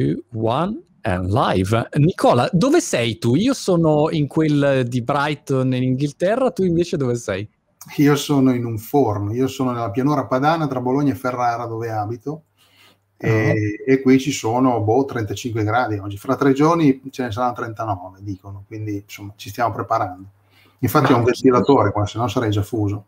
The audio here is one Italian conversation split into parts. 2, 1 and live. Nicola, dove sei tu? Io sono in quel di Brighton in Inghilterra, tu invece dove sei? Io sono in un forno, io sono nella pianura padana tra Bologna e Ferrara dove abito. E qui ci sono 35 gradi oggi, fra 3 giorni ce ne saranno 39 dicono, quindi insomma ci stiamo preparando. Infatti ho un ventilatore qua, se no sarei già fuso.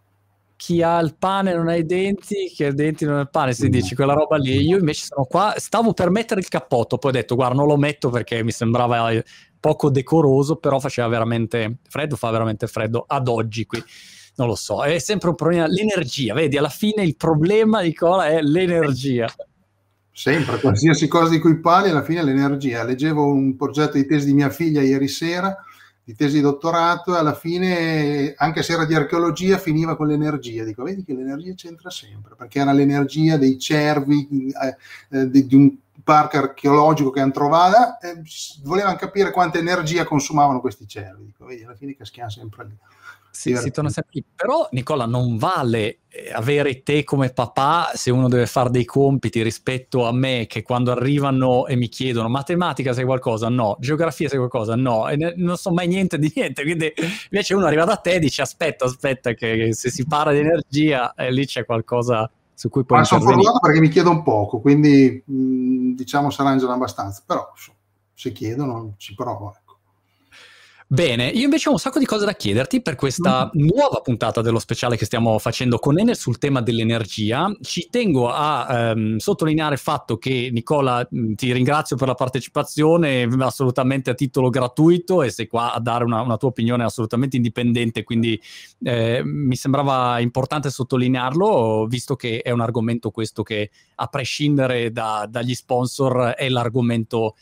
Chi ha il pane non ha i denti, chi ha i denti non ha il pane, se dici quella roba lì. Io invece sono qua, stavo per mettere il cappotto, poi ho detto guarda non lo metto perché mi sembrava poco decoroso, però faceva veramente freddo, fa veramente freddo ad oggi qui. Non lo so, è sempre un problema, l'energia, vedi alla fine il problema Nicola è l'energia. Sempre, qualsiasi cosa di cui parli alla fine è l'energia. Leggevo un progetto di tesi di mia figlia ieri sera, di tesi di dottorato, e alla fine, anche se era di archeologia, finiva con l'energia. Dico, vedi che l'energia c'entra sempre, perché era l'energia dei cervi, di un parco archeologico che hanno trovato, volevano capire quanta energia consumavano questi cervi. Dico, vedi, alla fine caschiamo sempre lì. Sì, si torna sempre lì. Però Nicola non vale avere te come papà se uno deve fare dei compiti rispetto a me che quando arrivano e mi chiedono matematica sai qualcosa? No, geografia sai qualcosa? No, e non so mai niente di niente, quindi invece uno arriva da te e dice aspetta che se si parla di energia lì c'è qualcosa su cui puoi intervenire. Ma sono fortunato perché mi chiedono poco, quindi diciamo s'arrangiano abbastanza, però se chiedono ci provo. Bene, io invece ho un sacco di cose da chiederti per questa nuova puntata dello speciale che stiamo facendo con Enel sul tema dell'energia. Ci tengo a sottolineare il fatto che, Nicola, ti ringrazio per la partecipazione, assolutamente a titolo gratuito, e sei qua a dare una tua opinione assolutamente indipendente, quindi mi sembrava importante sottolinearlo, visto che è un argomento questo che, a prescindere dagli sponsor, è l'argomento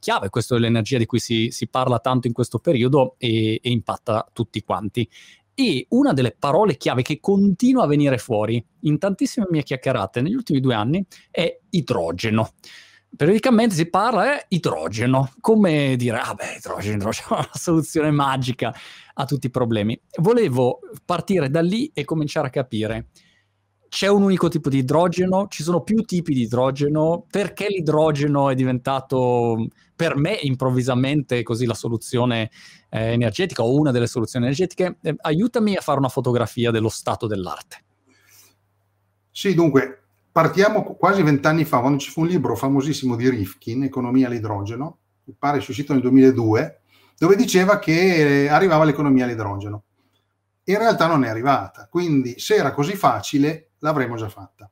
chiave, questo dell'energia di cui si parla tanto in questo periodo e impatta tutti quanti. E una delle parole chiave che continua a venire fuori in tantissime mie chiacchierate negli ultimi 2 anni è idrogeno. Periodicamente si parla idrogeno, come dire idrogeno è una soluzione magica a tutti i problemi. Volevo partire da lì e cominciare a capire: c'è un unico tipo di idrogeno? Ci sono più tipi di idrogeno? Perché l'idrogeno è diventato per me improvvisamente così la soluzione energetica o una delle soluzioni energetiche? Aiutami a fare una fotografia dello stato dell'arte. Sì, dunque, partiamo quasi 20 anni fa, quando ci fu un libro famosissimo di Rifkin, Economia all'idrogeno, mi pare uscito nel 2002, dove diceva che arrivava l'economia all'idrogeno. In realtà non è arrivata, quindi se era così facile l'avremmo già fatta.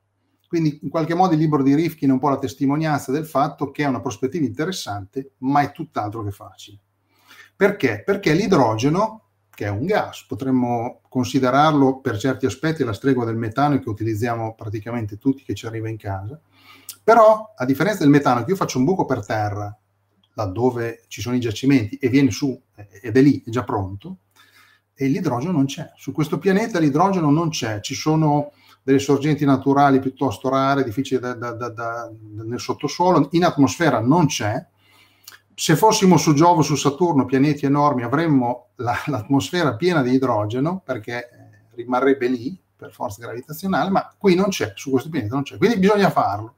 Quindi in qualche modo il libro di Rifkin è un po' la testimonianza del fatto che è una prospettiva interessante, ma è tutt'altro che facile. Perché? Perché l'idrogeno, che è un gas, potremmo considerarlo per certi aspetti alla stregua del metano che utilizziamo praticamente tutti che ci arriva in casa, però a differenza del metano che io faccio un buco per terra laddove ci sono i giacimenti e viene su ed è lì, è già pronto, e l'idrogeno non c'è. Su questo pianeta l'idrogeno non c'è, ci sono delle sorgenti naturali piuttosto rare, difficili nel sottosuolo, in atmosfera non c'è. Se fossimo su Giove o su Saturno, pianeti enormi, avremmo l'atmosfera piena di idrogeno, perché rimarrebbe lì per forza gravitazionale, ma qui non c'è, su questo pianeta non c'è, quindi bisogna farlo.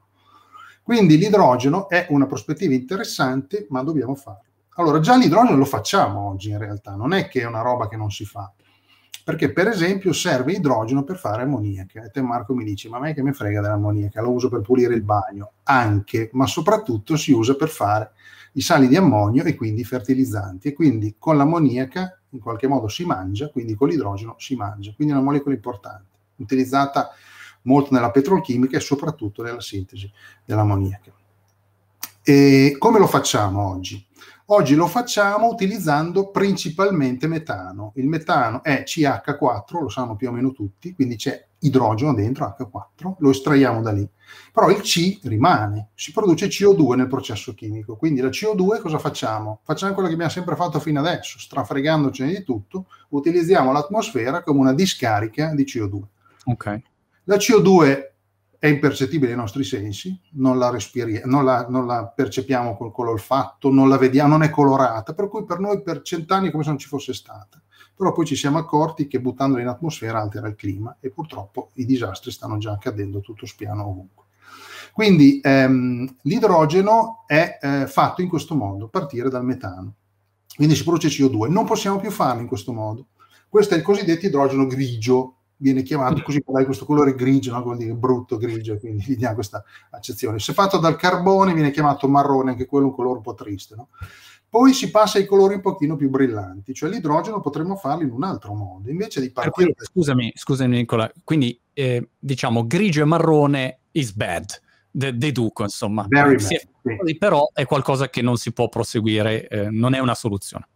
Quindi l'idrogeno è una prospettiva interessante, ma dobbiamo farlo. Allora, già l'idrogeno lo facciamo oggi in realtà, non è che è una roba che non si fa, perché per esempio serve idrogeno per fare ammoniaca, e te Marco mi dici, ma a me che mi frega dell'ammoniaca, lo uso per pulire il bagno, anche, ma soprattutto si usa per fare i sali di ammonio e quindi i fertilizzanti, e quindi con l'ammoniaca in qualche modo si mangia, quindi con l'idrogeno si mangia, quindi è una molecola importante, utilizzata molto nella petrolchimica e soprattutto nella sintesi dell'ammoniaca. E come lo facciamo oggi? Oggi lo facciamo utilizzando principalmente metano. Il metano è CH4, lo sanno più o meno tutti, quindi c'è idrogeno dentro H4, lo estraiamo da lì. Però il C rimane, si produce CO2 nel processo chimico. Quindi la CO2 cosa facciamo? Facciamo quello che abbiamo sempre fatto fino adesso, strafregandocene di tutto, utilizziamo l'atmosfera come una discarica di CO2. Okay. La CO2 è impercettibile ai nostri sensi, non la percepiamo con l'olfatto, non la vediamo, non è colorata, per cui per noi per 100 anni è come se non ci fosse stata. Però poi ci siamo accorti che buttandola in atmosfera altera il clima e purtroppo i disastri stanno già accadendo tutto spiano ovunque. Quindi l'idrogeno è fatto in questo modo, a partire dal metano. Quindi si produce CO2. Non possiamo più farlo in questo modo. Questo è il cosiddetto idrogeno grigio, viene chiamato così per dare questo colore grigio, no? Vuol dire brutto, grigio, quindi gli diamo questa accezione. Se fatto dal carbone viene chiamato marrone, anche quello un colore un po' triste, no? Poi si passa ai colori un pochino più brillanti, cioè l'idrogeno potremmo farlo in un altro modo, invece di partire... Scusami Nicola, quindi diciamo grigio e marrone is bad, deduco insomma. Very bad, sì. Però è qualcosa che non si può proseguire, non è una soluzione.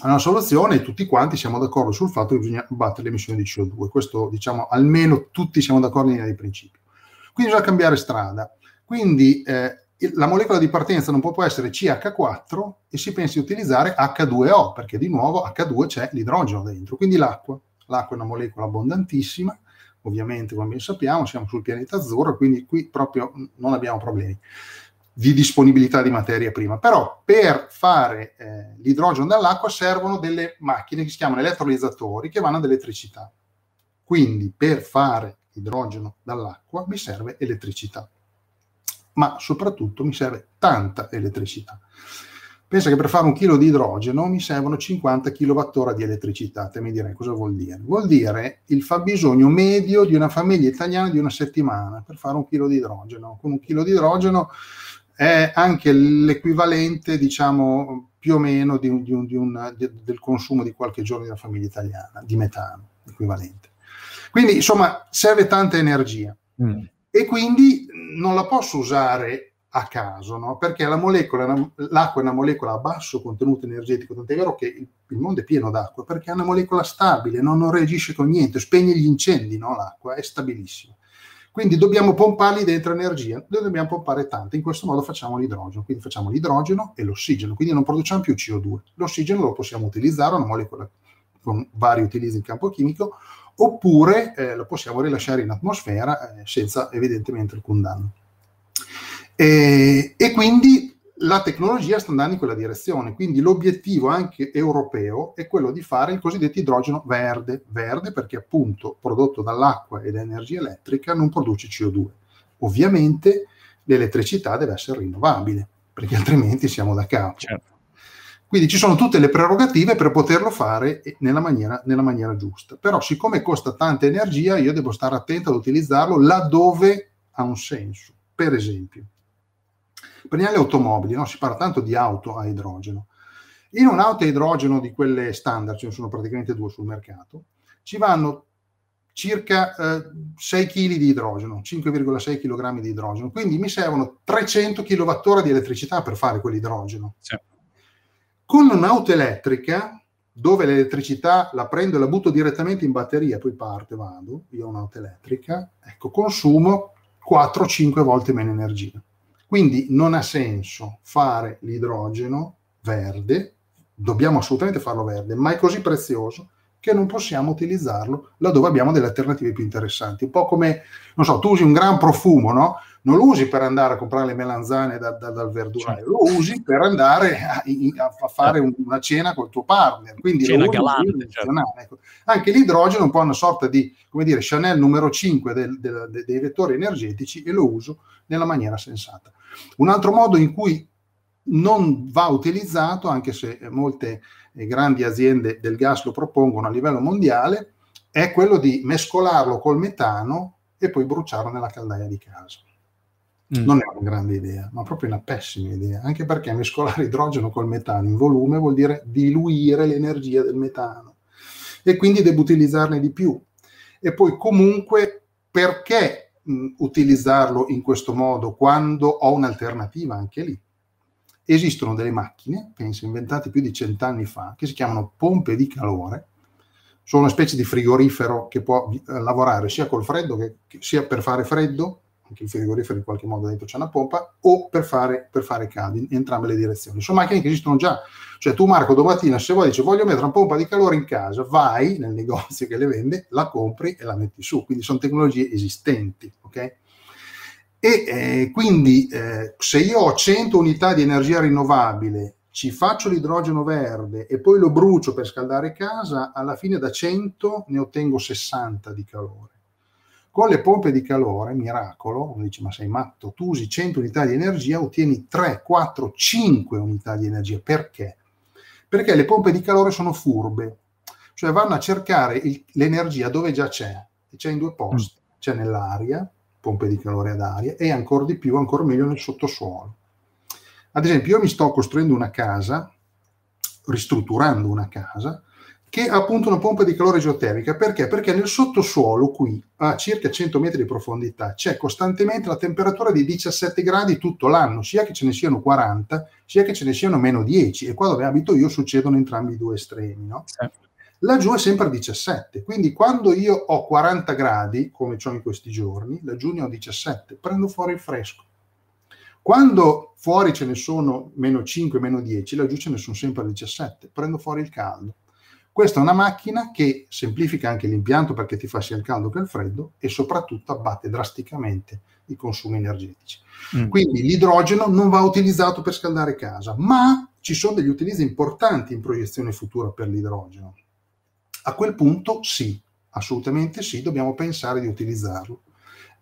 È una soluzione e tutti quanti siamo d'accordo sul fatto che bisogna abbattere le emissioni di CO2, questo diciamo almeno tutti siamo d'accordo in linea di principio. Quindi bisogna cambiare strada, quindi... la molecola di partenza non può essere CH4 e si pensa di utilizzare H2O, perché di nuovo H2 c'è l'idrogeno dentro, quindi l'acqua è una molecola abbondantissima, ovviamente come ben sappiamo siamo sul pianeta azzurro, quindi qui proprio non abbiamo problemi di disponibilità di materia prima, però per fare l'idrogeno dall'acqua servono delle macchine che si chiamano elettrolizzatori che vanno ad elettricità, quindi per fare idrogeno dall'acqua mi serve elettricità. Ma soprattutto mi serve tanta elettricità. Pensa che per fare un chilo di idrogeno mi servono 50 kWh di elettricità. Te mi direi cosa vuol dire? Vuol dire il fabbisogno medio di una famiglia italiana di una settimana per fare un chilo di idrogeno. Con un chilo di idrogeno è anche l'equivalente, diciamo, più o meno del consumo di qualche giorno di una famiglia italiana, di metano, equivalente. Quindi, insomma, serve tanta energia. E quindi non la posso usare a caso, no? Perché l'acqua è una molecola a basso contenuto energetico, tant'è vero che il mondo è pieno d'acqua, perché è una molecola stabile, non reagisce con niente, spegne gli incendi, no? L'acqua è stabilissima. Quindi dobbiamo pompargli dentro energia, noi dobbiamo pompare tante, in questo modo facciamo l'idrogeno, quindi facciamo l'idrogeno e l'ossigeno, quindi non produciamo più CO2. L'ossigeno lo possiamo utilizzare, è una molecola con vari utilizzi in campo chimico, oppure lo possiamo rilasciare in atmosfera senza evidentemente alcun danno. E quindi la tecnologia sta andando in quella direzione, quindi l'obiettivo anche europeo è quello di fare il cosiddetto idrogeno verde perché appunto prodotto dall'acqua ed energia elettrica non produce CO2. Ovviamente l'elettricità deve essere rinnovabile, perché altrimenti siamo da capo. Certo. Quindi ci sono tutte le prerogative per poterlo fare nella maniera giusta. Però siccome costa tanta energia, io devo stare attento ad utilizzarlo laddove ha un senso. Per esempio, prendiamo le automobili, no? Si parla tanto di auto a idrogeno. In un'auto a idrogeno di quelle standard, ce ne sono praticamente 2 sul mercato, ci vanno circa 6 kg di idrogeno, 5,6 kg di idrogeno. Quindi mi servono 300 kWh di elettricità per fare quell'idrogeno. Certo. Con un'auto elettrica, dove l'elettricità la prendo e la butto direttamente in batteria, poi parte, vado, io ho un'auto elettrica, ecco, consumo 4-5 volte meno energia. Quindi non ha senso fare l'idrogeno verde, dobbiamo assolutamente farlo verde, ma è così prezioso che non possiamo utilizzarlo laddove abbiamo delle alternative più interessanti. Un po' come, non so, tu usi un gran profumo, no? Non lo usi per andare a comprare le melanzane dal verduraio, lo usi per andare a fare una cena col tuo partner. Quindi cena galante, certo. Ecco. Anche l'idrogeno è un po' una sorta di, come dire, Chanel numero 5 dei vettori energetici e lo uso nella maniera sensata. Un altro modo in cui non va utilizzato, anche se molte grandi aziende del gas lo propongono a livello mondiale, è quello di mescolarlo col metano e poi bruciarlo nella caldaia di casa. Non è una grande idea, ma proprio una pessima idea, anche perché mescolare idrogeno col metano in volume vuol dire diluire l'energia del metano e quindi devo utilizzarne di più. E poi comunque perché utilizzarlo in questo modo quando ho un'alternativa anche lì? Esistono delle macchine, penso inventate più di 100 anni fa, che si chiamano pompe di calore, sono una specie di frigorifero che può lavorare sia col freddo che sia per fare freddo, anche il frigorifero in qualche modo dentro c'è una pompa, o per fare caldo, in entrambe le direzioni. Sono macchine che esistono già, cioè tu Marco domattina se vuoi dici voglio mettere una pompa di calore in casa, vai nel negozio che le vende, la compri e la metti su, quindi sono tecnologie esistenti, ok? E quindi se io ho 100 unità di energia rinnovabile, ci faccio l'idrogeno verde e poi lo brucio per scaldare casa, alla fine da 100 ne ottengo 60 di calore. Con le pompe di calore, miracolo, uno dice ma sei matto, tu usi 100 unità di energia, ottieni 3, 4, 5 unità di energia. Perché? Perché le pompe di calore sono furbe, cioè vanno a cercare l'energia dove già c'è, e c'è in due posti, c'è nell'aria, pompe di calore ad aria, e ancora di più, ancora meglio nel sottosuolo. Ad esempio io mi sto costruendo una casa, ristrutturando una casa, che ha appunto una pompa di calore geotermica. Perché? Perché nel sottosuolo, qui, a circa 100 metri di profondità, c'è costantemente la temperatura di 17 gradi tutto l'anno, sia che ce ne siano 40, sia che ce ne siano meno 10, e qua dove abito io succedono entrambi i due estremi, no? Laggiù è sempre 17, quindi quando io ho 40 gradi, come ho in questi giorni, laggiù ne ho 17, prendo fuori il fresco. Quando fuori ce ne sono meno 5, meno 10, laggiù ce ne sono sempre 17, prendo fuori il caldo. Questa è una macchina che semplifica anche l'impianto perché ti fa sia il caldo che il freddo e soprattutto abbatte drasticamente i consumi energetici. Quindi l'idrogeno non va utilizzato per scaldare casa, ma ci sono degli utilizzi importanti in proiezione futura per l'idrogeno. A quel punto sì, assolutamente sì, dobbiamo pensare di utilizzarlo.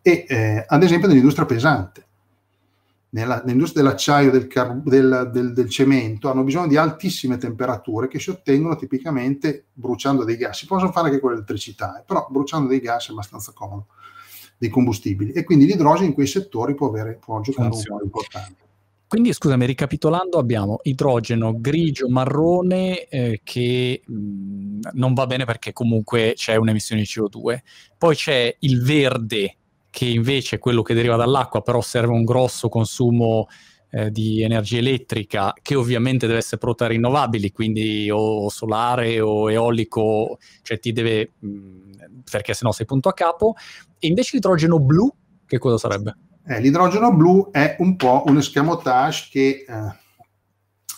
E ad esempio nell'industria pesante. Nell'industria dell'acciaio, del cemento, hanno bisogno di altissime temperature che si ottengono tipicamente bruciando dei gas. Si possono fare anche con l'elettricità, però bruciando dei gas è abbastanza comodo, dei combustibili. E quindi l'idrogeno in quei settori può giocare un ruolo importante. Quindi, scusami, ricapitolando, abbiamo idrogeno grigio, marrone, che non va bene perché comunque c'è un'emissione di CO2. Poi c'è il verde, che invece è quello che deriva dall'acqua, però serve un grosso consumo di energia elettrica, che ovviamente deve essere prodotta da rinnovabili, quindi o solare o eolico, cioè ti deve, perché sennò sei punto a capo. E invece l'idrogeno blu, che cosa sarebbe? L'idrogeno blu è un po' un escamotage che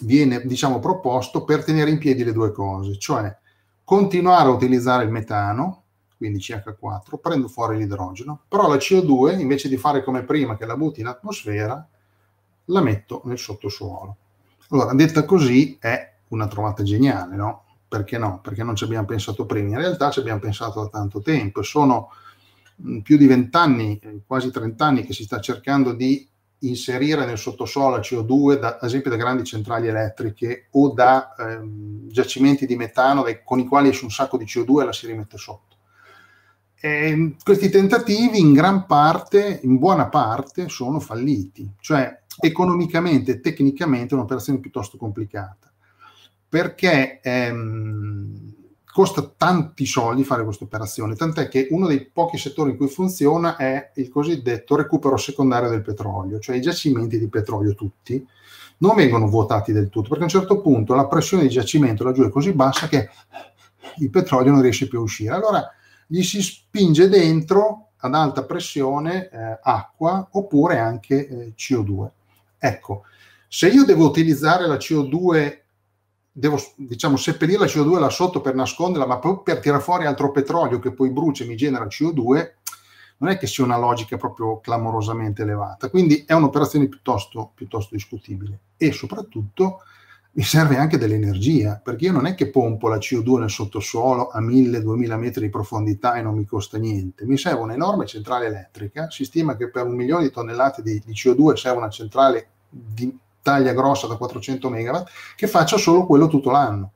viene, diciamo, proposto per tenere in piedi le due cose, cioè continuare a utilizzare il metano, quindi CH4, prendo fuori l'idrogeno, però la CO2 invece di fare come prima che la butti in atmosfera, la metto nel sottosuolo. Allora, detta così è una trovata geniale, no? Perché no? Perché non ci abbiamo pensato prima, in realtà ci abbiamo pensato da tanto tempo, sono più di 20 anni, quasi 30 anni che si sta cercando di inserire nel sottosuolo la CO2, ad esempio da grandi centrali elettriche o da giacimenti di metano con i quali esce un sacco di CO2 e la si rimette sotto. Questi tentativi in buona parte sono falliti, cioè economicamente e tecnicamente è un'operazione piuttosto complicata perché costa tanti soldi fare questa operazione, tant'è che uno dei pochi settori in cui funziona è il cosiddetto recupero secondario del petrolio, cioè i giacimenti di petrolio tutti non vengono vuotati del tutto perché a un certo punto la pressione di giacimento laggiù è così bassa che il petrolio non riesce più a uscire, allora gli si spinge dentro ad alta pressione acqua oppure anche CO2. Ecco, se io devo utilizzare la CO2, devo diciamo seppellire la CO2 là sotto per nasconderla, ma proprio per tirare fuori altro petrolio che poi brucia e mi genera CO2, non è che sia una logica proprio clamorosamente elevata. Quindi è un'operazione piuttosto discutibile e soprattutto mi serve anche dell'energia, perché io non è che pompo la CO2 nel sottosuolo a 1000-2000 metri di profondità e non mi costa niente, mi serve un'enorme centrale elettrica, si stima che per 1 milione di tonnellate di CO2 serve una centrale di taglia grossa da 400 megawatt che faccia solo quello tutto l'anno,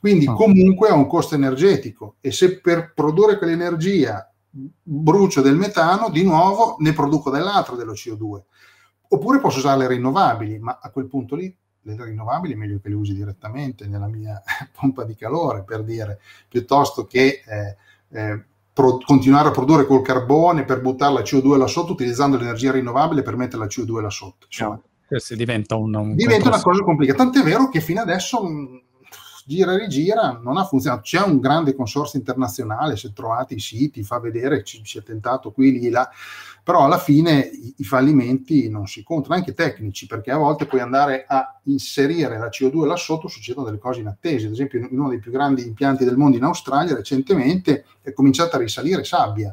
quindi comunque ha un costo energetico e se per produrre quell'energia brucio del metano, di nuovo ne produco dell'altro, dello CO2, oppure posso usare le rinnovabili, ma a quel punto lì le rinnovabili è meglio che le usi direttamente nella mia pompa di calore, per dire, piuttosto che continuare a produrre col carbone per buttare la CO2 là sotto, utilizzando l'energia rinnovabile per mettere la CO2 là sotto. Insomma, questo diventa una cosa complicata. Tant'è vero che fino adesso gira e rigira, non ha funzionato. C'è un grande consorzio internazionale, si è trovati i siti, fa vedere, si è tentato qui, lì, là, però alla fine i fallimenti non si contano, anche tecnici, perché a volte puoi andare a inserire la CO2 là sotto, succedono delle cose inattese, ad esempio in uno dei più grandi impianti del mondo in Australia recentemente è cominciata a risalire sabbia,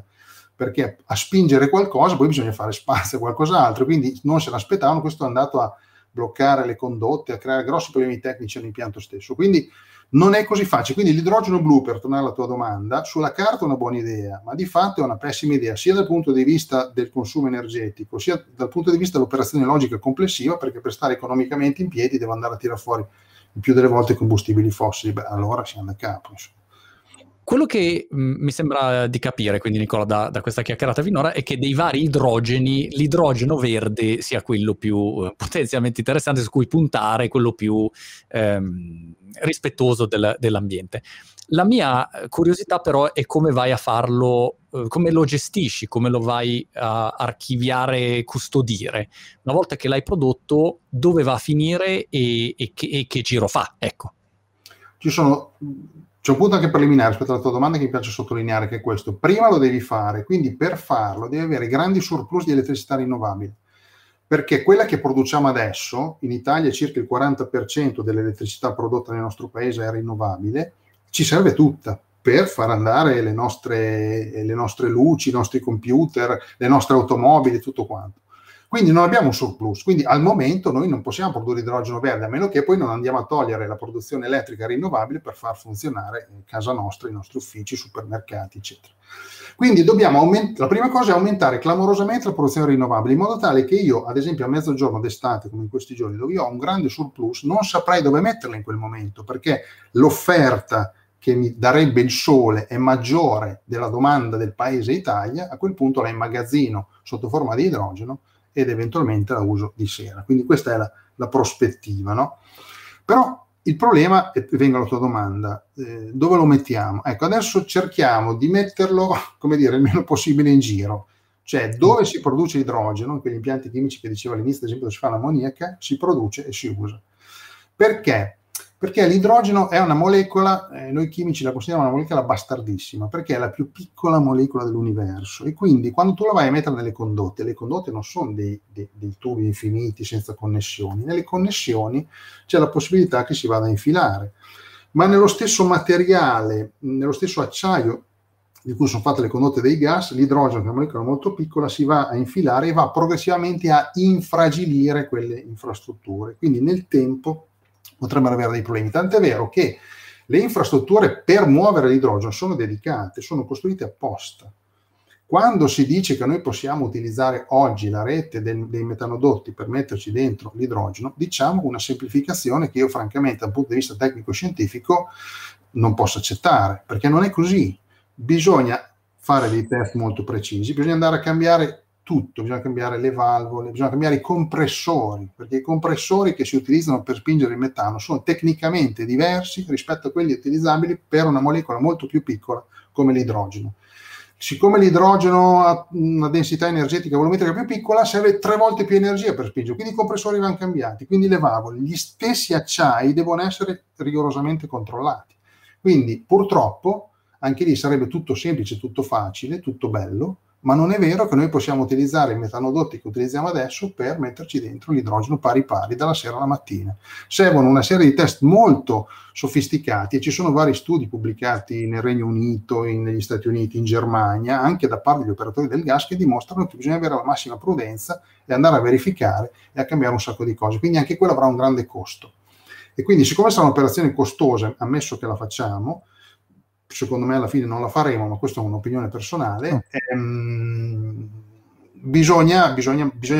perché a spingere qualcosa poi bisogna fare spazio a qualcos'altro, quindi non se l'aspettavano, questo è andato a bloccare le condotte, a creare grossi problemi tecnici all'impianto stesso. Quindi non è così facile. Quindi l'idrogeno blu, per tornare alla tua domanda, sulla carta è una buona idea, ma di fatto è una pessima idea, sia dal punto di vista del consumo energetico, sia dal punto di vista dell'operazione logica complessiva, perché per stare economicamente in piedi devo andare a tirare fuori il più delle volte combustibili fossili. Beh, allora si anda a capo, insomma. Quello che mi sembra di capire, quindi Nicola, da questa chiacchierata finora, è che dei vari idrogeni, l'idrogeno verde sia quello più potenzialmente interessante, su cui puntare, quello più rispettoso dell'ambiente. La mia curiosità però è come vai a farlo, come lo gestisci, come lo vai a archiviare, custodire. Una volta che l'hai prodotto, dove va a finire e che giro fa? Ecco. C'è un punto anche preliminare rispetto alla tua domanda che mi piace sottolineare, che è questo. Prima lo devi fare, quindi per farlo devi avere grandi surplus di elettricità rinnovabile, perché quella che produciamo adesso, in Italia circa il 40% dell'elettricità prodotta nel nostro paese è rinnovabile, ci serve tutta per far andare le nostre luci, i nostri computer, le nostre automobili, tutto quanto. Quindi non abbiamo un surplus, quindi al momento noi non possiamo produrre idrogeno verde, a meno che poi non andiamo a togliere la produzione elettrica rinnovabile per far funzionare casa nostra, i nostri uffici, i supermercati, eccetera. Quindi dobbiamo la prima cosa è aumentare clamorosamente la produzione rinnovabile, in modo tale che io, ad esempio a mezzogiorno d'estate, come in questi giorni, dove io ho un grande surplus, non saprei dove metterla in quel momento, perché l'offerta che mi darebbe il sole è maggiore della domanda del paese Italia. A quel punto la immagazzino sotto forma di idrogeno ed eventualmente la uso di sera. Quindi questa è la prospettiva, no? Però il problema, e vengo alla tua domanda, dove lo mettiamo? Ecco, adesso cerchiamo di metterlo, come dire, il meno possibile in giro. Cioè, dove si produce idrogeno, in quegli impianti chimici che dicevo all'inizio, ad esempio, si fa l'ammoniaca, si produce e si usa. Perché? Perché l'idrogeno è una molecola, noi chimici la consideriamo una molecola bastardissima, perché è la più piccola molecola dell'universo, e quindi quando tu la vai a mettere nelle condotte, le condotte non sono dei tubi infiniti senza connessioni, nelle connessioni c'è la possibilità che si vada a infilare, ma nello stesso materiale, nello stesso acciaio di cui sono fatte le condotte dei gas, l'idrogeno, che è una molecola molto piccola, si va a infilare e va progressivamente a infragilire quelle infrastrutture, quindi nel tempo potrebbero avere dei problemi. Tant'è vero che le infrastrutture per muovere l'idrogeno sono dedicate, sono costruite apposta. Quando si dice che noi possiamo utilizzare oggi la rete dei metanodotti per metterci dentro l'idrogeno, diciamo una semplificazione che io francamente dal punto di vista tecnico-scientifico non posso accettare, perché non è così. Bisogna fare dei test molto precisi, bisogna andare a cambiare tutto, bisogna cambiare le valvole, bisogna cambiare i compressori, perché i compressori che si utilizzano per spingere il metano sono tecnicamente diversi rispetto a quelli utilizzabili per una molecola molto più piccola come l'idrogeno. Siccome l'idrogeno ha una densità energetica volumetrica più piccola, serve 3 volte più energia per spingere, quindi i compressori vanno cambiati, quindi le valvole, gli stessi acciai devono essere rigorosamente controllati. Quindi purtroppo anche lì sarebbe tutto semplice, tutto facile, tutto bello, ma non è vero che noi possiamo utilizzare i metanodotti che utilizziamo adesso per metterci dentro l'idrogeno pari pari dalla sera alla mattina. Servono una serie di test molto sofisticati e ci sono vari studi pubblicati nel Regno Unito, negli Stati Uniti, in Germania, anche da parte degli operatori del gas, che dimostrano che bisogna avere la massima prudenza e andare a verificare e a cambiare un sacco di cose. Quindi anche quello avrà un grande costo. E quindi, siccome sarà un'operazione costosa, ammesso che la facciamo, secondo me alla fine non la faremo, ma questa è un'opinione personale, bisogna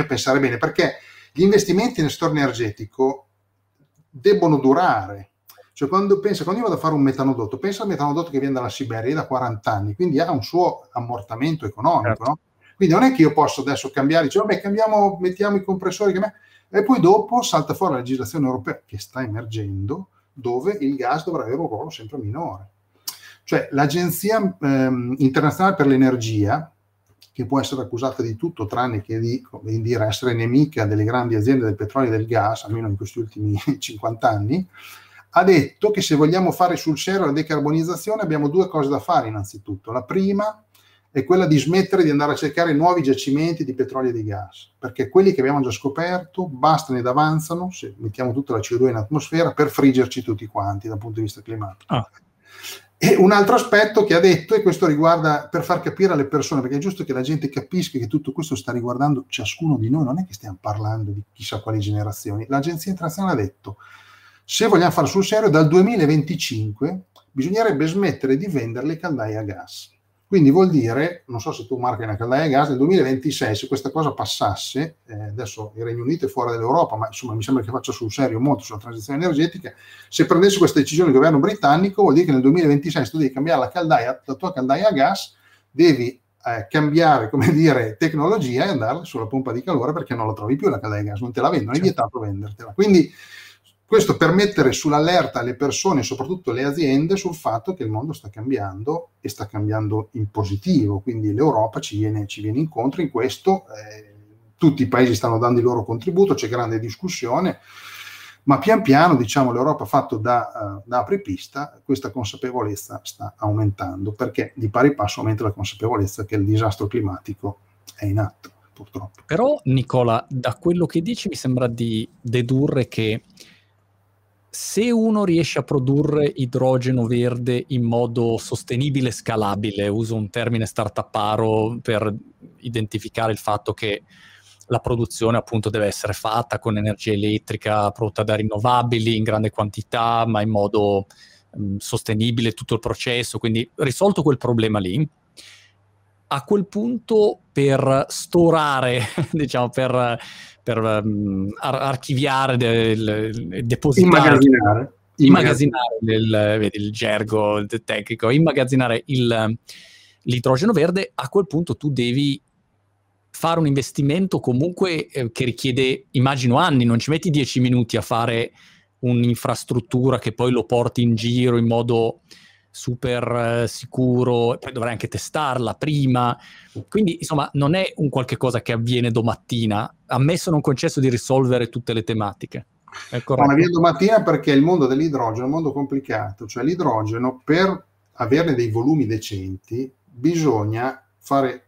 pensare bene, perché gli investimenti nel settore energetico debbono durare. Cioè, quando io vado a fare un metanodotto, pensa al metanodotto che viene dalla Siberia da 40 anni, quindi ha un suo ammortamento economico, certo. No? Quindi non è che io posso adesso cambiare, dice, vabbè, mettiamo i compressori, e poi dopo salta fuori la legislazione europea, che sta emergendo, dove il gas dovrà avere un ruolo sempre minore. Cioè l'Agenzia Internazionale per l'Energia, che può essere accusata di tutto tranne che di essere nemica delle grandi aziende del petrolio e del gas, almeno in questi ultimi 50 anni, ha detto che se vogliamo fare sul serio la decarbonizzazione abbiamo 2 cose da fare innanzitutto. La prima è quella di smettere di andare a cercare nuovi giacimenti di petrolio e di gas, perché quelli che abbiamo già scoperto bastano ed avanzano, se mettiamo tutta la CO2 in atmosfera, per friggerci tutti quanti dal punto di vista climatico. E un altro aspetto che ha detto, e questo riguarda per far capire alle persone, perché è giusto che la gente capisca che tutto questo sta riguardando ciascuno di noi, non è che stiamo parlando di chissà quali generazioni. L'Agenzia Internazionale ha detto: se vogliamo fare sul serio, dal 2025 bisognerebbe smettere di vendere le caldaie a gas. Quindi vuol dire, non so se tu, Marco, hai una caldaia a gas, nel 2026, se questa cosa passasse, adesso il Regno Unito è fuori dall'Europa, ma insomma mi sembra che faccia sul serio molto sulla transizione energetica, se prendesse questa decisione il governo britannico, vuol dire che nel 2026 se tu devi cambiare la tua caldaia a gas, devi cambiare, come dire, tecnologia e andare sulla pompa di calore, perché non la trovi più la caldaia a gas, non te la vendono, è vietato vendertela. Quindi questo per mettere sull'allerta le persone, soprattutto le aziende, sul fatto che il mondo sta cambiando e sta cambiando in positivo, quindi l'Europa ci viene incontro in questo, tutti i paesi stanno dando il loro contributo, c'è grande discussione, ma pian piano, diciamo, l'Europa ha fatto da apripista, questa consapevolezza sta aumentando, perché di pari passo aumenta la consapevolezza che il disastro climatico è in atto, purtroppo. Però, Nicola, da quello che dici mi sembra di dedurre che se uno riesce a produrre idrogeno verde in modo sostenibile e scalabile, uso un termine startuparo per identificare il fatto che la produzione appunto deve essere fatta con energia elettrica prodotta da rinnovabili in grande quantità, ma in modo sostenibile tutto il processo, quindi risolto quel problema lì, a quel punto per storare, diciamo, per archiviare e depositare, immagazzinare il gergo tecnico, immagazzinare l'idrogeno verde, a quel punto tu devi fare un investimento comunque che richiede, immagino, anni, non ci metti 10 minuti a fare un'infrastruttura che poi lo porti in giro in modo super sicuro, e poi dovrai anche testarla prima, quindi insomma non è un qualche cosa che avviene domattina, ammesso non concesso di risolvere tutte le tematiche. Non avviene domattina, perché il mondo dell'idrogeno è un mondo complicato, cioè l'idrogeno, per averne dei volumi decenti bisogna fare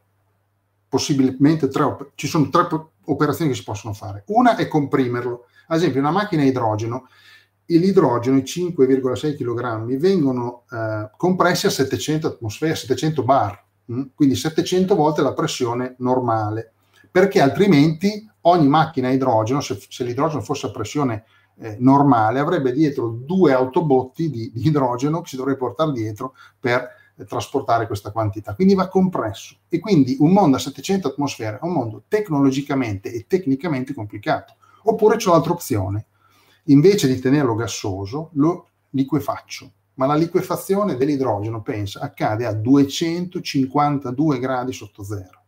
possibilmente ci sono 3 operazioni che si possono fare. Una è comprimerlo, ad esempio una macchina a idrogeno, l'idrogeno, i 5,6 kg vengono compressi a 700 atmosfere, a 700 bar, quindi 700 volte la pressione normale, perché altrimenti ogni macchina a idrogeno, se l'idrogeno fosse a pressione normale, avrebbe dietro 2 autobotti di idrogeno che si dovrebbe portare dietro per trasportare questa quantità, quindi va compresso. E quindi un mondo a 700 atmosfere è un mondo tecnologicamente e tecnicamente complicato. Oppure c'è un'altra opzione: invece di tenerlo gassoso, lo liquefaccio. Ma la liquefazione dell'idrogeno, pensa, accade a 252 gradi sotto zero.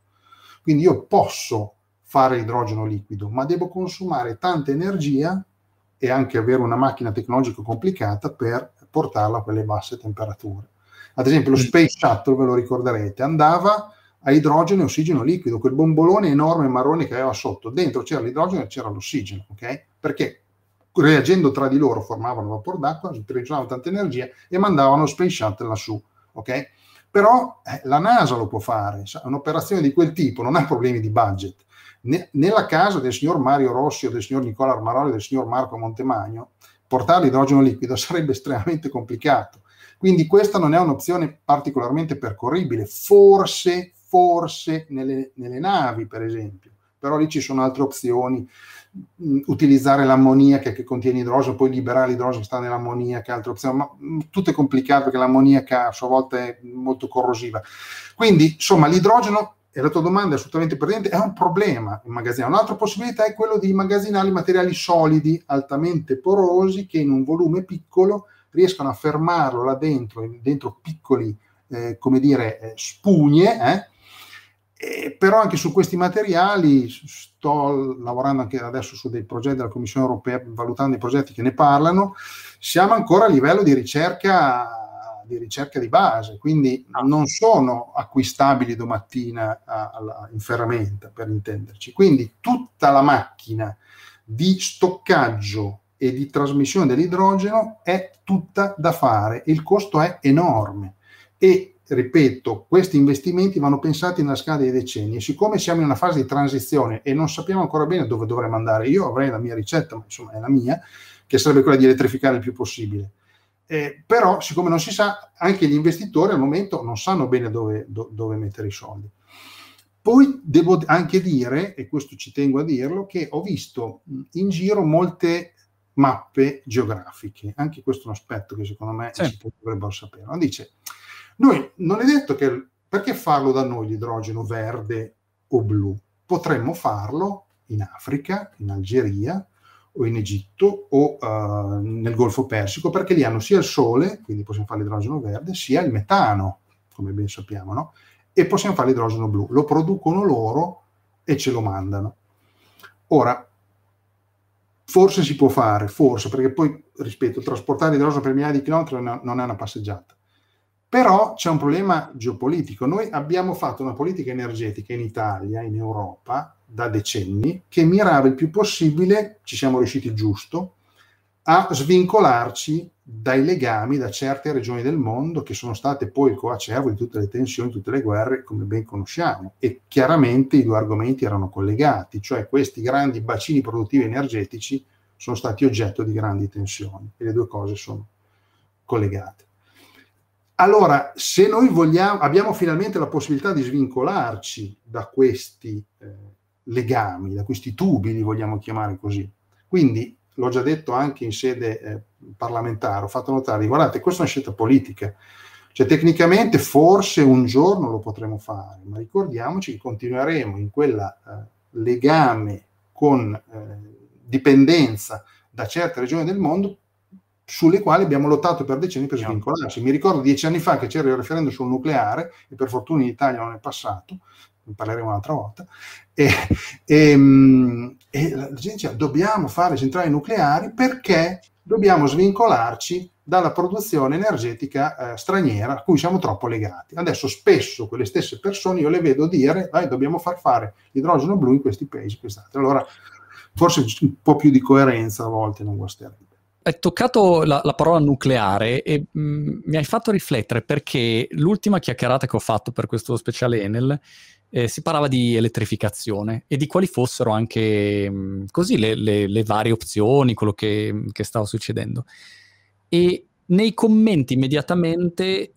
Quindi io posso fare idrogeno liquido, ma devo consumare tanta energia e anche avere una macchina tecnologica complicata per portarla a quelle basse temperature. Ad esempio lo Space Shuttle, ve lo ricorderete, andava a idrogeno e ossigeno liquido, quel bombolone enorme marrone che aveva sotto. Dentro c'era l'idrogeno e c'era l'ossigeno, ok? Perché reagendo tra di loro formavano vapor d'acqua, utilizzavano tanta energia e mandavano Space Shuttle lassù, ok? Però la NASA lo può fare, un'operazione di quel tipo non ha problemi di budget. Nella casa del signor Mario Rossi o del signor Nicola Armaroli o del signor Marco Montemagno, portare idrogeno liquido sarebbe estremamente complicato. Quindi questa non è un'opzione particolarmente percorribile, forse nelle navi, per esempio. Però lì ci sono altre opzioni, utilizzare l'ammoniaca che contiene idrogeno, poi liberare l'idrogeno che sta nell'ammoniaca, altre opzioni, ma tutto è complicato perché l'ammoniaca a sua volta è molto corrosiva. Quindi, insomma, l'idrogeno, e la tua domanda è assolutamente presente, è un problema immagazzinare. Un'altra possibilità è quello di immagazzinare materiali solidi, altamente porosi, che in un volume piccolo riescano a fermarlo là dentro piccoli, spugne, Però anche su questi materiali sto lavorando anche adesso su dei progetti della Commissione Europea, valutando i progetti che ne parlano. Siamo ancora a livello di ricerca di base, quindi non sono acquistabili domattina in ferramenta, per intenderci. Quindi tutta la macchina di stoccaggio e di trasmissione dell'idrogeno è tutta da fare, il costo è enorme e, ripeto, questi investimenti vanno pensati nella scala dei decenni, e siccome siamo in una fase di transizione e non sappiamo ancora bene dove dovremmo andare, io avrei la mia ricetta, ma insomma è la mia, che sarebbe quella di elettrificare il più possibile. Però siccome non si sa, anche gli investitori al momento non sanno bene dove mettere i soldi. Poi devo anche dire, e questo ci tengo a dirlo, che ho visto in giro molte mappe geografiche, anche questo è un aspetto che secondo me si dovrebbero sapere. No? Dice, noi non è detto che, perché farlo da noi l'idrogeno verde o blu? Potremmo farlo in Africa, in Algeria o in Egitto o nel Golfo Persico, perché lì hanno sia il sole, quindi possiamo fare l'idrogeno verde, sia il metano, come ben sappiamo, no? E possiamo fare l'idrogeno blu, lo producono loro e ce lo mandano. Ora, forse si può fare, forse, perché poi, ripeto, trasportare idrogeno per migliaia di chilometri non è una passeggiata. Però c'è un problema geopolitico. Noi abbiamo fatto una politica energetica in Italia, in Europa, da decenni, che mirava il più possibile, ci siamo riusciti giusto, a svincolarci dai legami da certe regioni del mondo che sono state poi il coacervo di tutte le tensioni, tutte le guerre, come ben conosciamo. E chiaramente i due argomenti erano collegati, cioè questi grandi bacini produttivi energetici sono stati oggetto di grandi tensioni e le due cose sono collegate. Allora, se noi vogliamo, abbiamo finalmente la possibilità di svincolarci da questi legami, da questi tubi, li vogliamo chiamare così. Quindi, l'ho già detto anche in sede parlamentare, ho fatto notare, guardate, questa è una scelta politica, cioè tecnicamente forse un giorno lo potremo fare, ma ricordiamoci che continueremo in quella legame con dipendenza da certe regioni del mondo sulle quali abbiamo lottato per decenni per svincolarci. Mi ricordo 10 anni fa che c'era il referendum sul nucleare, e per fortuna in Italia non è passato, ne parleremo un'altra volta, e la gente dice, dobbiamo fare centrali nucleari perché dobbiamo svincolarci dalla produzione energetica straniera a cui siamo troppo legati. Adesso spesso quelle stesse persone io le vedo dire, dobbiamo far fare l'idrogeno blu in questi paesi, quest'altro. Allora forse un po' più di coerenza a volte non guasterebbe. Hai toccato la parola nucleare e mi hai fatto riflettere, perché l'ultima chiacchierata che ho fatto per questo speciale Enel si parlava di elettrificazione e di quali fossero anche così le varie opzioni, quello che stava succedendo. E nei commenti immediatamente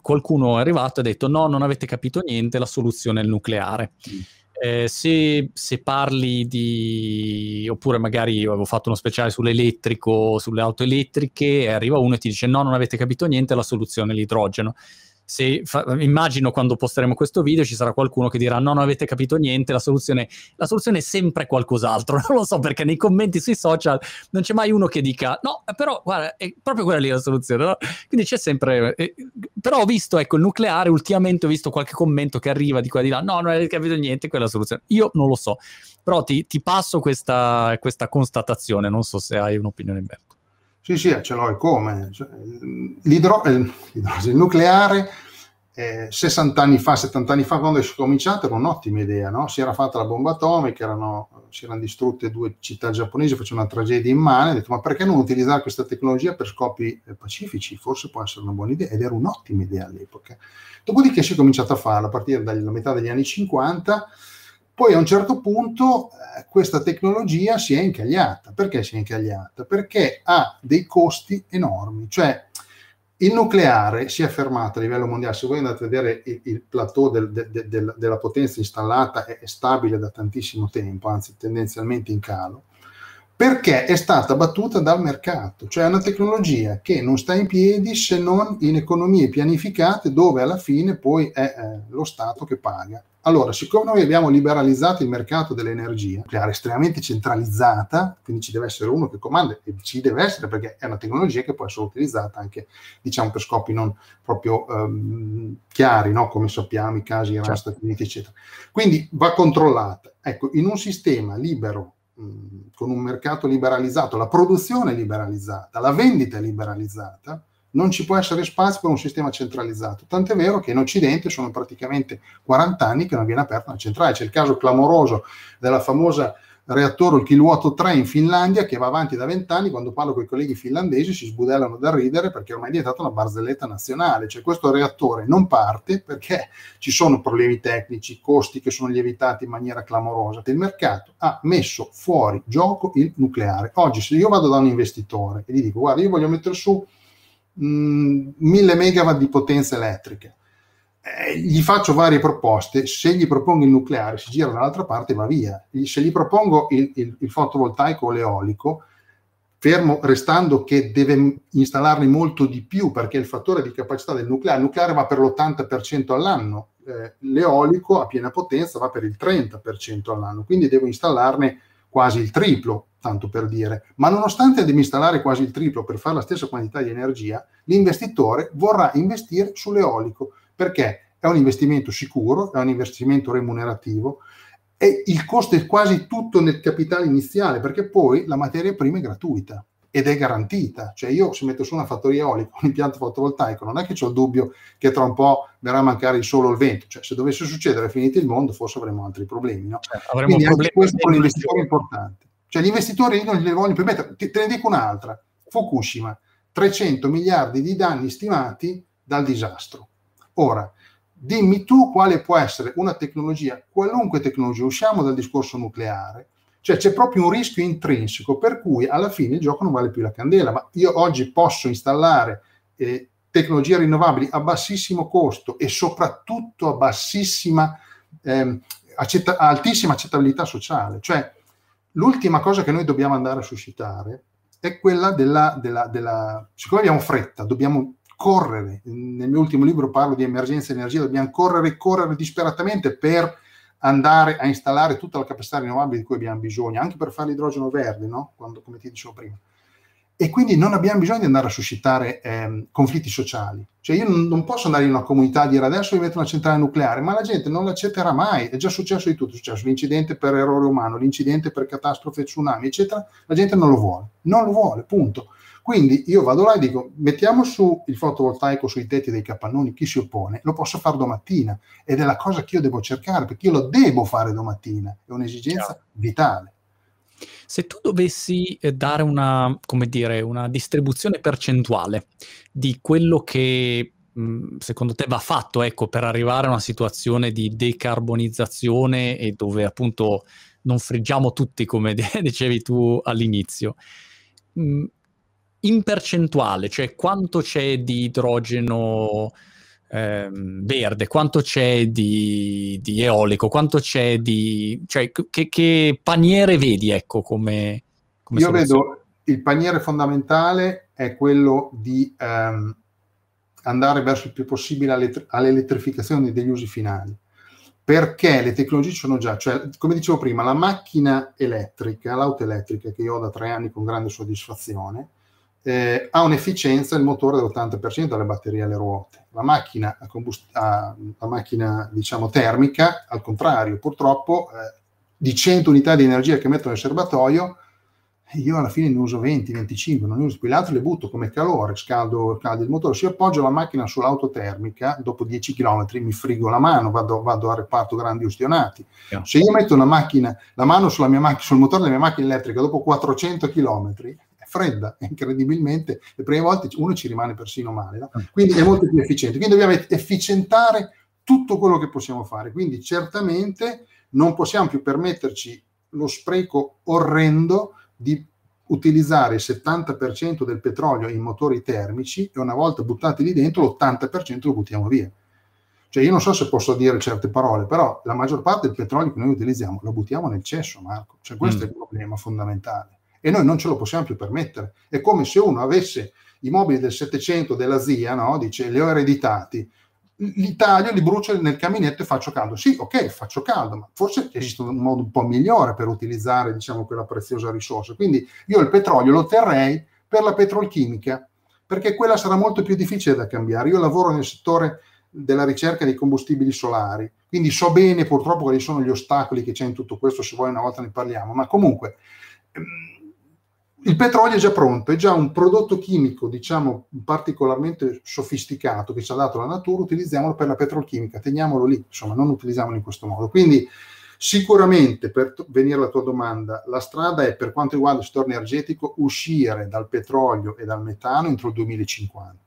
qualcuno è arrivato e ha detto no, non avete capito niente, la soluzione è il nucleare. Mm. Se parli di, oppure magari io avevo fatto uno speciale sull'elettrico, sulle auto elettriche, e arriva uno e ti dice no, non avete capito niente, la soluzione è l'idrogeno. Immagino quando posteremo questo video ci sarà qualcuno che dirà no, non avete capito niente, la soluzione è sempre qualcos'altro. Non lo so perché nei commenti sui social non c'è mai uno che dica no, però guarda, è proprio quella lì la soluzione, no? Quindi c'è sempre però ho visto, ecco, il nucleare ultimamente, ho visto qualche commento che arriva di qua di là, no, non avete capito niente, quella è la soluzione. Io non lo so, però ti passo questa constatazione, non so se hai un'opinione in merito. Sì, ce l'ho, e come. Il nucleare 60 anni fa, 70 anni fa, quando è cominciato, era un'ottima idea, no? Si era fatta la bomba atomica, si erano distrutte 2 città giapponesi, facevano una tragedia immane, ho detto, ma perché non utilizzare questa tecnologia per scopi pacifici? Forse può essere una buona idea, ed era un'ottima idea all'epoca. Dopodiché si è cominciato a farla, a partire dalla metà degli anni 50, poi a un certo punto questa tecnologia si è incagliata. Perché si è incagliata? Perché ha dei costi enormi. Cioè il nucleare si è fermato a livello mondiale. Se voi andate a vedere il plateau della potenza installata, è stabile da tantissimo tempo, anzi tendenzialmente in calo, perché è stata battuta dal mercato. Cioè è una tecnologia che non sta in piedi se non in economie pianificate, dove alla fine poi è lo Stato che paga. Allora, siccome noi abbiamo liberalizzato il mercato dell'energia nucleare, estremamente centralizzata, quindi ci deve essere uno che comanda, e ci deve essere, perché è una tecnologia che può essere utilizzata anche, diciamo, per scopi non proprio chiari, no? Come sappiamo, i casi in Stati Uniti, eccetera. Quindi va controllata. Ecco, in un sistema libero, con un mercato liberalizzato, la produzione è liberalizzata, la vendita è liberalizzata, non ci può essere spazio per un sistema centralizzato. Tant'è vero che in Occidente sono praticamente 40 anni che non viene aperta una centrale. C'è il caso clamoroso della famosa reattore Olkiluoto 3 in Finlandia, che va avanti da 20 anni. Quando parlo con i colleghi finlandesi si sbudellano da ridere, perché ormai è diventata una barzelletta nazionale. Cioè questo reattore non parte perché ci sono problemi tecnici, costi che sono lievitati in maniera clamorosa. Il mercato ha messo fuori gioco il nucleare. Oggi se io vado da un investitore e gli dico guarda, io voglio mettere su 1000 megawatt di potenza elettrica, gli faccio varie proposte, se gli propongo il nucleare si gira dall'altra parte e va via, se gli propongo il fotovoltaico o l'eolico, fermo restando che deve installarli molto di più perché il fattore di capacità del nucleare, il nucleare va per l'80% all'anno, l'eolico a piena potenza va per il 30% all'anno, quindi devo installarne quasi il triplo, tanto per dire, ma nonostante devi installare quasi il triplo per fare la stessa quantità di energia, l'investitore vorrà investire sull'eolico, perché è un investimento sicuro, è un investimento remunerativo e il costo è quasi tutto nel capitale iniziale, perché poi la materia prima è gratuita ed è garantita, cioè io se metto su una fattoria eolica, un impianto fotovoltaico, non è che ho il dubbio che tra un po' verrà a mancare il sole o il vento, cioè se dovesse succedere finito il mondo forse avremmo altri problemi, no? Avremo quindi problemi, anche questo è un investitore importante, cioè gli investitori non li vogliono permettere. Te ne dico un'altra, Fukushima, 300 miliardi di danni stimati dal disastro. Ora, dimmi tu quale può essere una tecnologia, qualunque tecnologia, usciamo dal discorso nucleare, cioè c'è proprio un rischio intrinseco per cui alla fine il gioco non vale più la candela, ma io oggi posso installare tecnologie rinnovabili a bassissimo costo e soprattutto a bassissima, altissima accettabilità sociale, cioè l'ultima cosa che noi dobbiamo andare a suscitare è quella della siccome abbiamo fretta, dobbiamo correre, nel mio ultimo libro parlo di emergenza e energia, dobbiamo correre disperatamente per andare a installare tutta la capacità rinnovabile di cui abbiamo bisogno, anche per fare l'idrogeno verde, no? Quando, come ti dicevo prima. E quindi non abbiamo bisogno di andare a suscitare conflitti sociali. Cioè io non posso andare in una comunità e dire adesso vi metto una centrale nucleare, ma la gente non l'accetterà mai, è già successo di tutto, è successo l'incidente per errore umano, l'incidente per catastrofe, tsunami, eccetera, la gente non lo vuole, punto. Quindi io vado là e dico mettiamo su il fotovoltaico sui tetti dei capannoni, chi si oppone lo posso fare domattina ed è la cosa che io devo cercare perché io lo devo fare domattina, è un'esigenza vitale. Se tu dovessi dare una, come dire, una distribuzione percentuale di quello che secondo te va fatto, ecco, per arrivare a una situazione di decarbonizzazione e dove appunto non friggiamo tutti come dicevi tu all'inizio, in percentuale, cioè quanto c'è di idrogeno verde, quanto c'è di eolico, quanto c'è di... cioè che paniere vedi, ecco, come io vedo il paniere fondamentale è quello di andare verso il più possibile all'elettrificazione degli usi finali, perché le tecnologie ci sono già, cioè come dicevo prima, la macchina elettrica, l'auto elettrica che io ho da 3 anni con grande soddisfazione, ha un'efficienza il motore dell'80% delle batterie alle ruote. La macchina la macchina diciamo termica, al contrario, purtroppo di 100 unità di energia che metto nel serbatoio, io alla fine ne uso 20-25, non ne uso più, l'altro le butto come calore, scaldo il motore. Se io appoggio la macchina sull'auto termica, dopo 10 km mi frigo la mano, vado al reparto grandi ustionati. Se io metto la mano sul motore della mia macchina elettrica dopo 400 km, fredda, incredibilmente, le prime volte uno ci rimane persino male, no? Quindi è molto più efficiente, quindi dobbiamo efficientare tutto quello che possiamo fare, quindi certamente non possiamo più permetterci lo spreco orrendo di utilizzare il 70% del petrolio in motori termici e una volta buttati lì dentro l'80% lo buttiamo via, cioè io non so se posso dire certe parole, però la maggior parte del petrolio che noi utilizziamo lo buttiamo nel cesso, Marco, cioè questo è il problema fondamentale. E noi non ce lo possiamo più permettere. È come se uno avesse i mobili del 700 della zia, no? Dice, li ho ereditati, li taglio, li brucio nel caminetto e faccio caldo. Sì, ok, faccio caldo, ma forse esiste un modo un po' migliore per utilizzare, diciamo, quella preziosa risorsa. Quindi io il petrolio lo terrei per la petrolchimica, perché quella sarà molto più difficile da cambiare. Io lavoro nel settore della ricerca dei combustibili solari, quindi so bene purtroppo quali sono gli ostacoli che c'è in tutto questo, se vuoi una volta ne parliamo, ma comunque... il petrolio è già pronto, è già un prodotto chimico, diciamo, particolarmente sofisticato che ci ha dato la natura, utilizziamolo per la petrolchimica, teniamolo lì, insomma, non utilizziamolo in questo modo. Quindi sicuramente, per venire alla tua domanda, la strada è, per quanto riguarda il settore energetico, uscire dal petrolio e dal metano entro il 2050.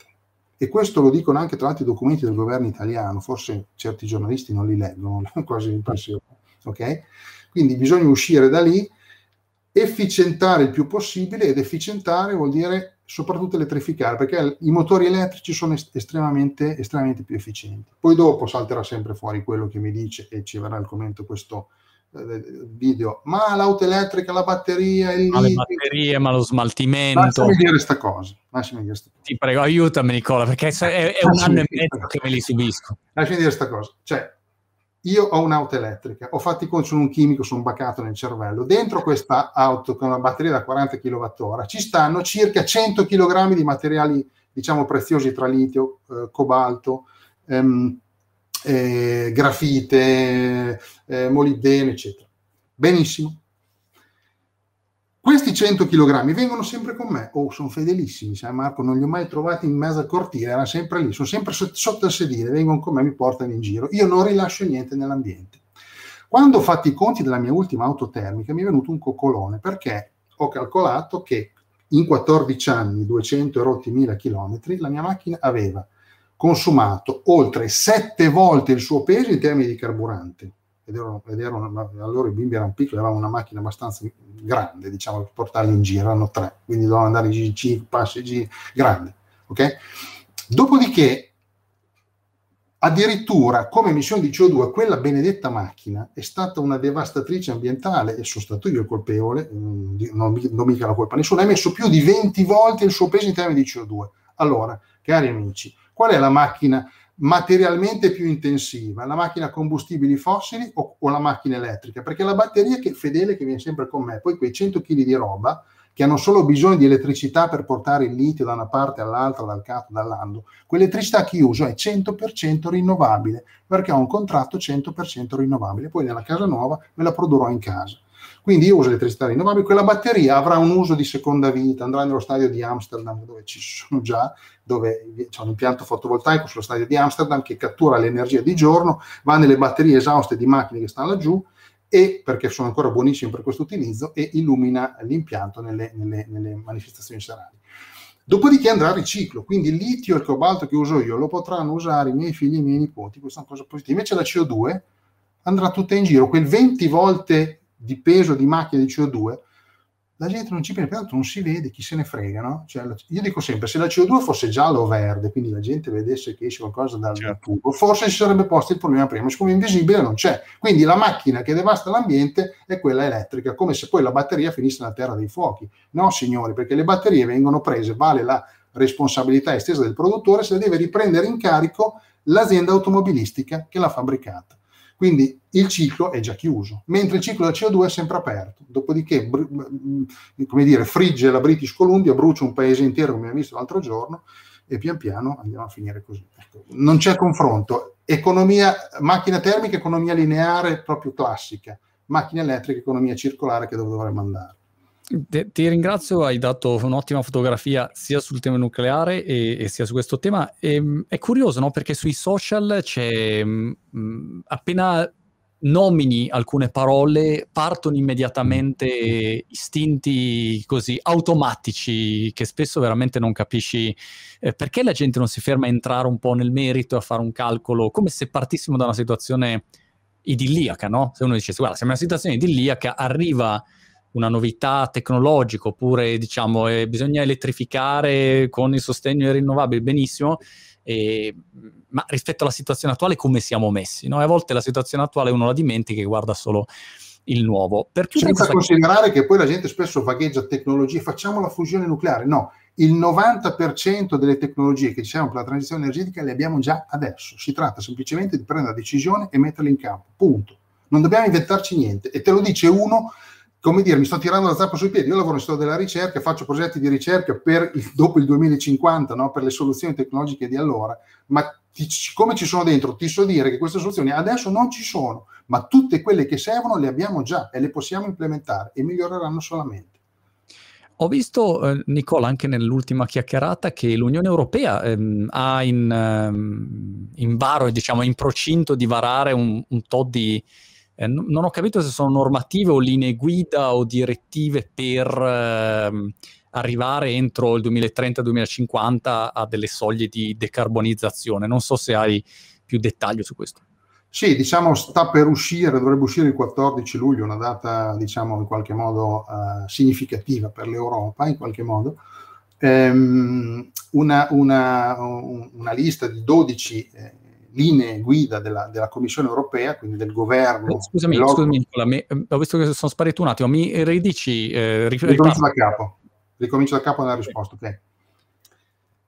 E questo lo dicono anche tra l'altro i documenti del governo italiano, forse certi giornalisti non li leggono, quasi l'impressione, ok? Quindi bisogna uscire da lì, efficientare il più possibile, ed efficientare vuol dire soprattutto elettrificare, perché i motori elettrici sono estremamente più efficienti. Poi dopo salterà sempre fuori quello che mi dice, e ci verrà il commento questo video, ma l'auto elettrica, la batteria, le batterie, ma lo smaltimento. Lasciami dire questa cosa. Ti prego, aiutami Nicola, perché è un anno e mezzo che me li subisco. Lasciami dire questa cosa. Cioè, io ho un'auto elettrica, ho fatto i conti, sono un chimico, sono baccato nel cervello. Dentro questa auto con una batteria da 40 kWh ci stanno circa 100 kg di materiali, diciamo, preziosi tra litio, cobalto, grafite, molibdeno, eccetera. Benissimo. Questi 100 kg vengono sempre con me. Oh, sono fedelissimi, sai Marco, non li ho mai trovati in mezzo al cortile, erano sempre lì, sono sempre sotto il sedile, vengono con me, mi portano in giro. Io non rilascio niente nell'ambiente. Quando ho fatto i conti della mia ultima auto termica mi è venuto un coccolone, perché ho calcolato che in 14 anni, 200.000 chilometri, la mia macchina aveva consumato oltre 7 volte il suo peso in termini di carburante. Allora i bimbi erano piccoli, avevamo una macchina abbastanza grande, diciamo, per portarli in giro, erano 3, quindi dovevano andare in giro, 5 passi, grande, ok? Dopodiché, addirittura, come emissione di CO2, quella benedetta macchina è stata una devastatrice ambientale, e sono stato io il colpevole, non mica la colpa nessuno, ha emesso più di 20 volte il suo peso in termini di CO2. Allora, cari amici, qual è la macchina materialmente più intensiva? La macchina a combustibili fossili o la macchina elettrica? Perché la batteria che è fedele, che viene sempre con me, poi quei 100 kg di roba che hanno solo bisogno di elettricità per portare il litio da una parte all'altra, dal cato, dall'ando, quell'elettricità che uso è 100% rinnovabile, perché ho un contratto 100% rinnovabile, poi nella casa nuova me la produrrò in casa. Quindi io uso l'elettricità rinnovabile, quella batteria avrà un uso di seconda vita, andrà nello stadio di Amsterdam, dove ci sono già, dove c'è un impianto fotovoltaico sullo stadio di Amsterdam che cattura l'energia di giorno, va nelle batterie esauste di macchine che stanno laggiù, e perché sono ancora buonissime per questo utilizzo, e illumina l'impianto nelle manifestazioni serali. Dopodiché andrà al riciclo, quindi il litio e il cobalto che uso io lo potranno usare i miei figli e i miei nipoti, questa è una cosa positiva. Invece la CO2 andrà tutta in giro, quel 20 volte di peso di macchina di CO2 la gente non ci pensa, peraltro non si vede, chi se ne frega, no? Cioè, io dico sempre, se la CO2 fosse giallo o verde, quindi la gente vedesse che esce qualcosa dal tubo, forse si sarebbe posto il problema prima, siccome invisibile non c'è, quindi la macchina che devasta l'ambiente è quella elettrica, come se poi la batteria finisse nella terra dei fuochi. No signori, perché le batterie vengono prese, vale la responsabilità estesa del produttore, se la deve riprendere in carico l'azienda automobilistica che l'ha fabbricata. Quindi il ciclo è già chiuso, mentre il ciclo della CO2 è sempre aperto. Dopodiché, come dire, frigge la British Columbia, brucia un paese intero, come abbiamo visto l'altro giorno, e pian piano andiamo a finire così. Non c'è confronto. Economia, macchina termica, economia lineare proprio classica. Macchina elettrica, economia circolare, che dove dovremmo andare. Ti ringrazio, hai dato un'ottima fotografia sia sul tema nucleare e sia su questo tema. È curioso, no? Perché sui social c'è, appena nomini alcune parole partono immediatamente istinti così automatici che spesso veramente non capisci perché la gente non si ferma a entrare un po' nel merito, a fare un calcolo, come se partissimo da una situazione idilliaca, no? Se uno dice, guarda, siamo in una situazione idilliaca, arriva una novità tecnologica, oppure diciamo bisogna elettrificare con il sostegno ai rinnovabili, benissimo, ma rispetto alla situazione attuale come siamo messi, no? A volte la situazione attuale uno la dimentica e guarda solo il nuovo. Senza considerare che poi la gente spesso vagheggia tecnologie, facciamo la fusione nucleare, no, il 90% delle tecnologie che ci servono per la transizione energetica le abbiamo già adesso, si tratta semplicemente di prendere la decisione e metterla in campo, punto, non dobbiamo inventarci niente, e te lo dice uno, come dire, mi sto tirando la zappa sui piedi, io lavoro in storia della ricerca, faccio progetti di ricerca per dopo il 2050, no? Per le soluzioni tecnologiche di allora, ma siccome ci sono dentro, ti so dire che queste soluzioni adesso non ci sono, ma tutte quelle che servono le abbiamo già e le possiamo implementare e miglioreranno solamente. Ho visto, Nicola, anche nell'ultima chiacchierata che l'Unione Europea ha in varo, diciamo, in procinto di varare un tot di... non ho capito se sono normative o linee guida o direttive per arrivare entro il 2030-2050 a delle soglie di decarbonizzazione. Non so se hai più dettaglio su questo. Sì, diciamo sta per uscire, dovrebbe uscire il 14 luglio, una data diciamo in qualche modo significativa per l'Europa, in qualche modo, una lista di 12 linee guida della Commissione Europea, quindi del governo. Scusami Nicola, ho visto che sono sparito un attimo, mi ridici? Ricomincio da capo nella risposta, ok.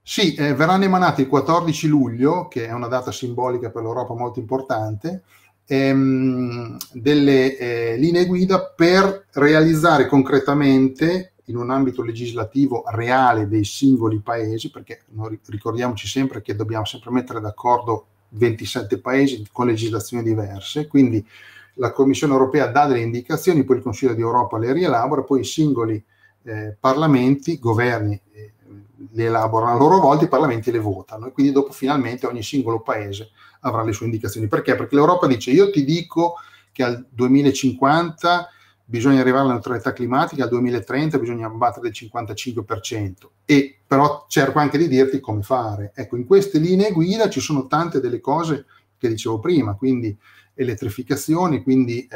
Sì, verranno emanati il 14 luglio, che è una data simbolica per l'Europa molto importante, delle linee guida per realizzare concretamente in un ambito legislativo reale dei singoli paesi, perché noi ricordiamoci sempre che dobbiamo sempre mettere d'accordo 27 paesi con legislazioni diverse, quindi la Commissione Europea dà delle indicazioni, poi il Consiglio di Europa le rielabora, poi i singoli parlamenti, governi le elaborano a loro volta, i parlamenti le votano e quindi dopo finalmente ogni singolo paese avrà le sue indicazioni. Perché? Perché l'Europa dice: io ti dico che al 2050 bisogna arrivare alla neutralità climatica, al 2030 bisogna abbattere del 55%, e però cerco anche di dirti come fare. Ecco, in queste linee guida ci sono tante delle cose che dicevo prima, quindi elettrificazione, quindi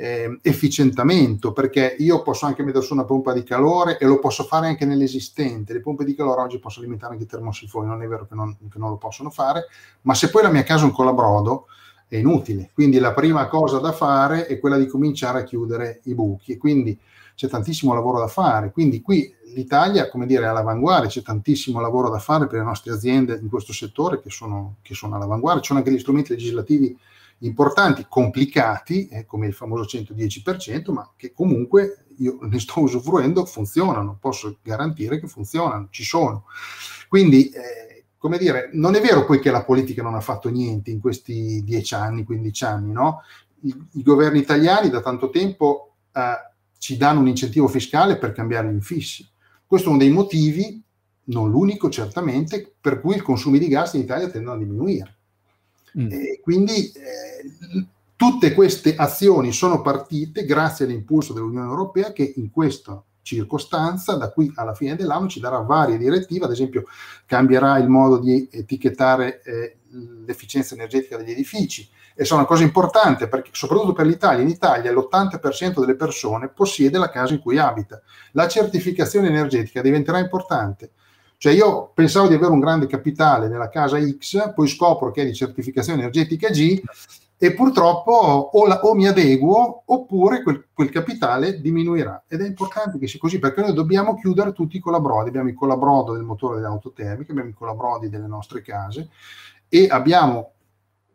efficientamento, perché io posso anche mettere su una pompa di calore e lo posso fare anche nell'esistente. Le pompe di calore oggi possono alimentare anche i termosifoni, non è vero che non lo possono fare, ma se poi la mia casa è un colabrodo è inutile. Quindi la prima cosa da fare è quella di cominciare a chiudere i buchi, e quindi c'è tantissimo lavoro da fare. Quindi qui l'Italia, come dire, è all'avanguardia, c'è tantissimo lavoro da fare per le nostre aziende in questo settore che sono all'avanguardia. Ci sono anche gli strumenti legislativi importanti, complicati, come il famoso 110%, ma che comunque io ne sto usufruendo, funzionano, posso garantire che funzionano, ci sono. Quindi, come dire, non è vero poi che la politica non ha fatto niente in questi 10 anni, 15 anni, no? I governi italiani da tanto tempo ci danno un incentivo fiscale per cambiare gli infissi. Questo è uno dei motivi, non l'unico certamente, per cui i consumi di gas in Italia tendono a diminuire. E quindi tutte queste azioni sono partite grazie all'impulso dell'Unione Europea, che in questa circostanza da qui alla fine dell'anno ci darà varie direttive. Ad esempio cambierà il modo di etichettare l'efficienza energetica degli edifici, e sono una cosa importante perché soprattutto per l'Italia, in Italia l'80% delle persone possiede la casa in cui abita. La certificazione energetica diventerà importante. Cioè io pensavo di avere un grande capitale nella casa X, poi scopro che è di certificazione energetica G, e purtroppo o mi adeguo oppure quel capitale diminuirà. Ed è importante che sia così, perché noi dobbiamo chiudere tutti i colabrodi. Abbiamo il colabrodo del motore delle auto termiche, abbiamo i colabrodi delle nostre case, e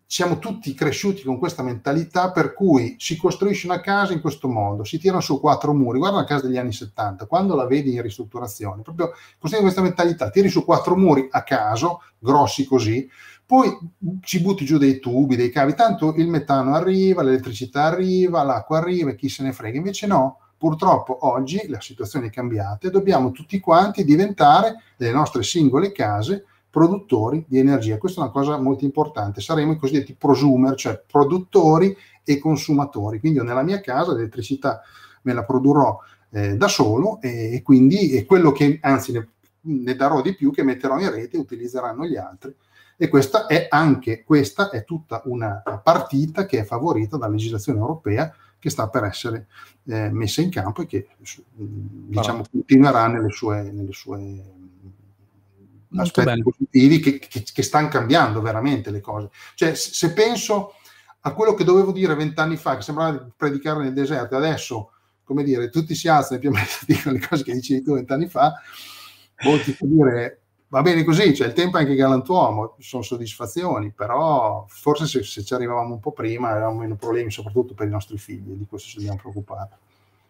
siamo tutti cresciuti con questa mentalità per cui si costruisce una casa in questo modo, si tirano su 4 muri. Guarda la casa degli anni 70, quando la vedi in ristrutturazione, proprio così, questa mentalità: tiri su 4 muri a caso, grossi così, poi ci butti giù dei tubi, dei cavi, tanto il metano arriva, l'elettricità arriva, l'acqua arriva e chi se ne frega. Invece no, purtroppo oggi la situazione è cambiata e dobbiamo tutti quanti diventare, delle nostre singole case, produttori di energia. Questa è una cosa molto importante. Saremo i cosiddetti prosumer, cioè produttori e consumatori. Quindi io nella mia casa l'elettricità me la produrrò da solo, e quindi è quello che, anzi ne darò di più, che metterò in rete, utilizzeranno gli altri. E questa è tutta una partita che è favorita dalla legislazione europea, che sta per essere messa in campo e che diciamo continuerà nelle sue aspetti positivi, che stanno cambiando veramente le cose. Cioè, se penso a quello che dovevo dire 20 anni fa, che sembrava di predicare nel deserto, adesso, come dire, tutti si alzano e più o meno dicono le cose che dicevi tu 20 anni fa, ti può dire va bene così, cioè il tempo è anche galantuomo, sono soddisfazioni, però forse se ci arrivavamo un po' prima avevamo meno problemi, soprattutto per i nostri figli, di questo ci dobbiamo preoccupare.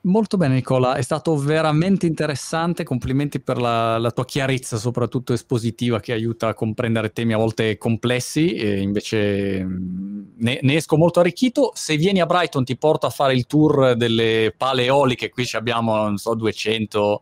Molto bene Nicola, è stato veramente interessante, complimenti per la tua chiarezza, soprattutto espositiva, che aiuta a comprendere temi a volte complessi, e invece ne esco molto arricchito. Se vieni a Brighton ti porto a fare il tour delle pale eoliche, qui ci abbiamo, non so, 200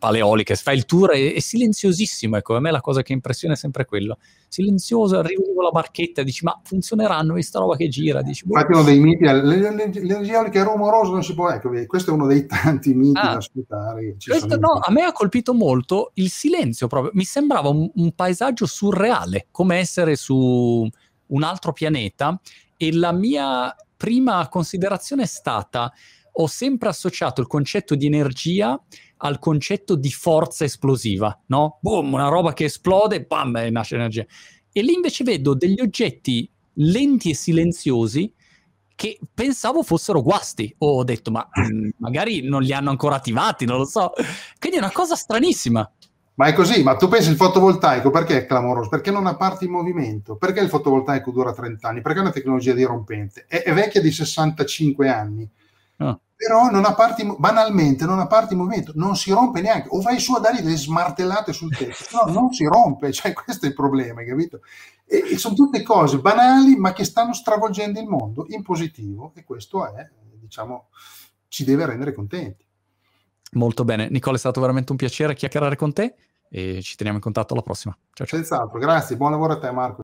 pale eoliche, fai il tour, è silenziosissimo, ecco, a me la cosa che impressiona è sempre quello, silenzioso, arrivi con la barchetta, dici ma funzioneranno questa roba che gira, dici infatti uno dei miti, l'energia eolica è rumorosa, non si può, ecco, questo è uno dei tanti miti da ascoltare. A me ha colpito molto il silenzio, proprio mi sembrava un paesaggio surreale, come essere su un altro pianeta, e la mia prima considerazione è stata: ho sempre associato il concetto di energia al concetto di forza esplosiva, no? Boom, una roba che esplode, bam, e nasce energia. E lì invece vedo degli oggetti lenti e silenziosi che pensavo fossero guasti, o ho detto ma magari non li hanno ancora attivati, non lo so. Quindi è una cosa stranissima. Ma è così, ma tu pensi il fotovoltaico perché è clamoroso? Perché non ha parti in movimento? Perché il fotovoltaico dura 30 anni? Perché è una tecnologia dirompente? È vecchia di 65 anni. Ah. Però non ha parti, banalmente non ha parti in movimento, non si rompe neanche, o vai su a dare delle smartellate sul tetto, no, non si rompe, cioè questo è il problema, capito? E sono tutte cose banali ma che stanno stravolgendo il mondo in positivo, e questo è, diciamo, ci deve rendere contenti. Molto bene, Nicola, è stato veramente un piacere chiacchierare con te e ci teniamo in contatto alla prossima. Ciao, ciao. Senz'altro, grazie, buon lavoro a te Marco.